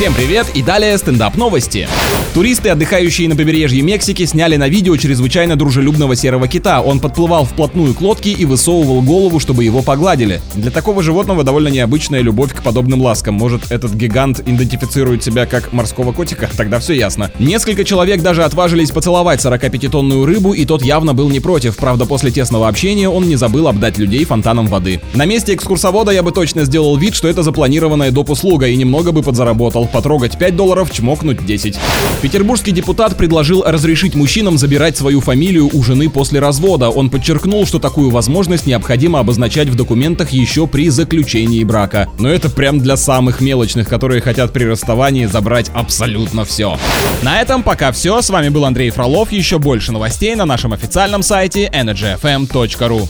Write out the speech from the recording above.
Всем привет и далее стендап-новости. Туристы, отдыхающие на побережье Мексики, сняли на видео чрезвычайно дружелюбного серого кита. Он подплывал вплотную к лодке и высовывал голову, чтобы его погладили. Для такого животного довольно необычная любовь к подобным ласкам. Может, этот гигант идентифицирует себя как морского котика? Тогда все ясно. Несколько человек даже отважились поцеловать 45-тонную рыбу, и тот явно был не против. Правда, после тесного общения он не забыл обдать людей фонтаном воды. На месте экскурсовода я бы точно сделал вид, что это запланированная доп-услуга, и немного бы подзаработал. Потрогать $5, чмокнуть 10. Петербургский депутат предложил разрешить мужчинам забирать свою фамилию у жены после развода. Он подчеркнул, что такую возможность необходимо обозначать в документах еще при заключении брака. Но это прям для самых мелочных, которые хотят при расставании забрать абсолютно все. На этом пока все. С вами был Андрей Фролов. Еще больше новостей на нашем официальном сайте energyfm.ru.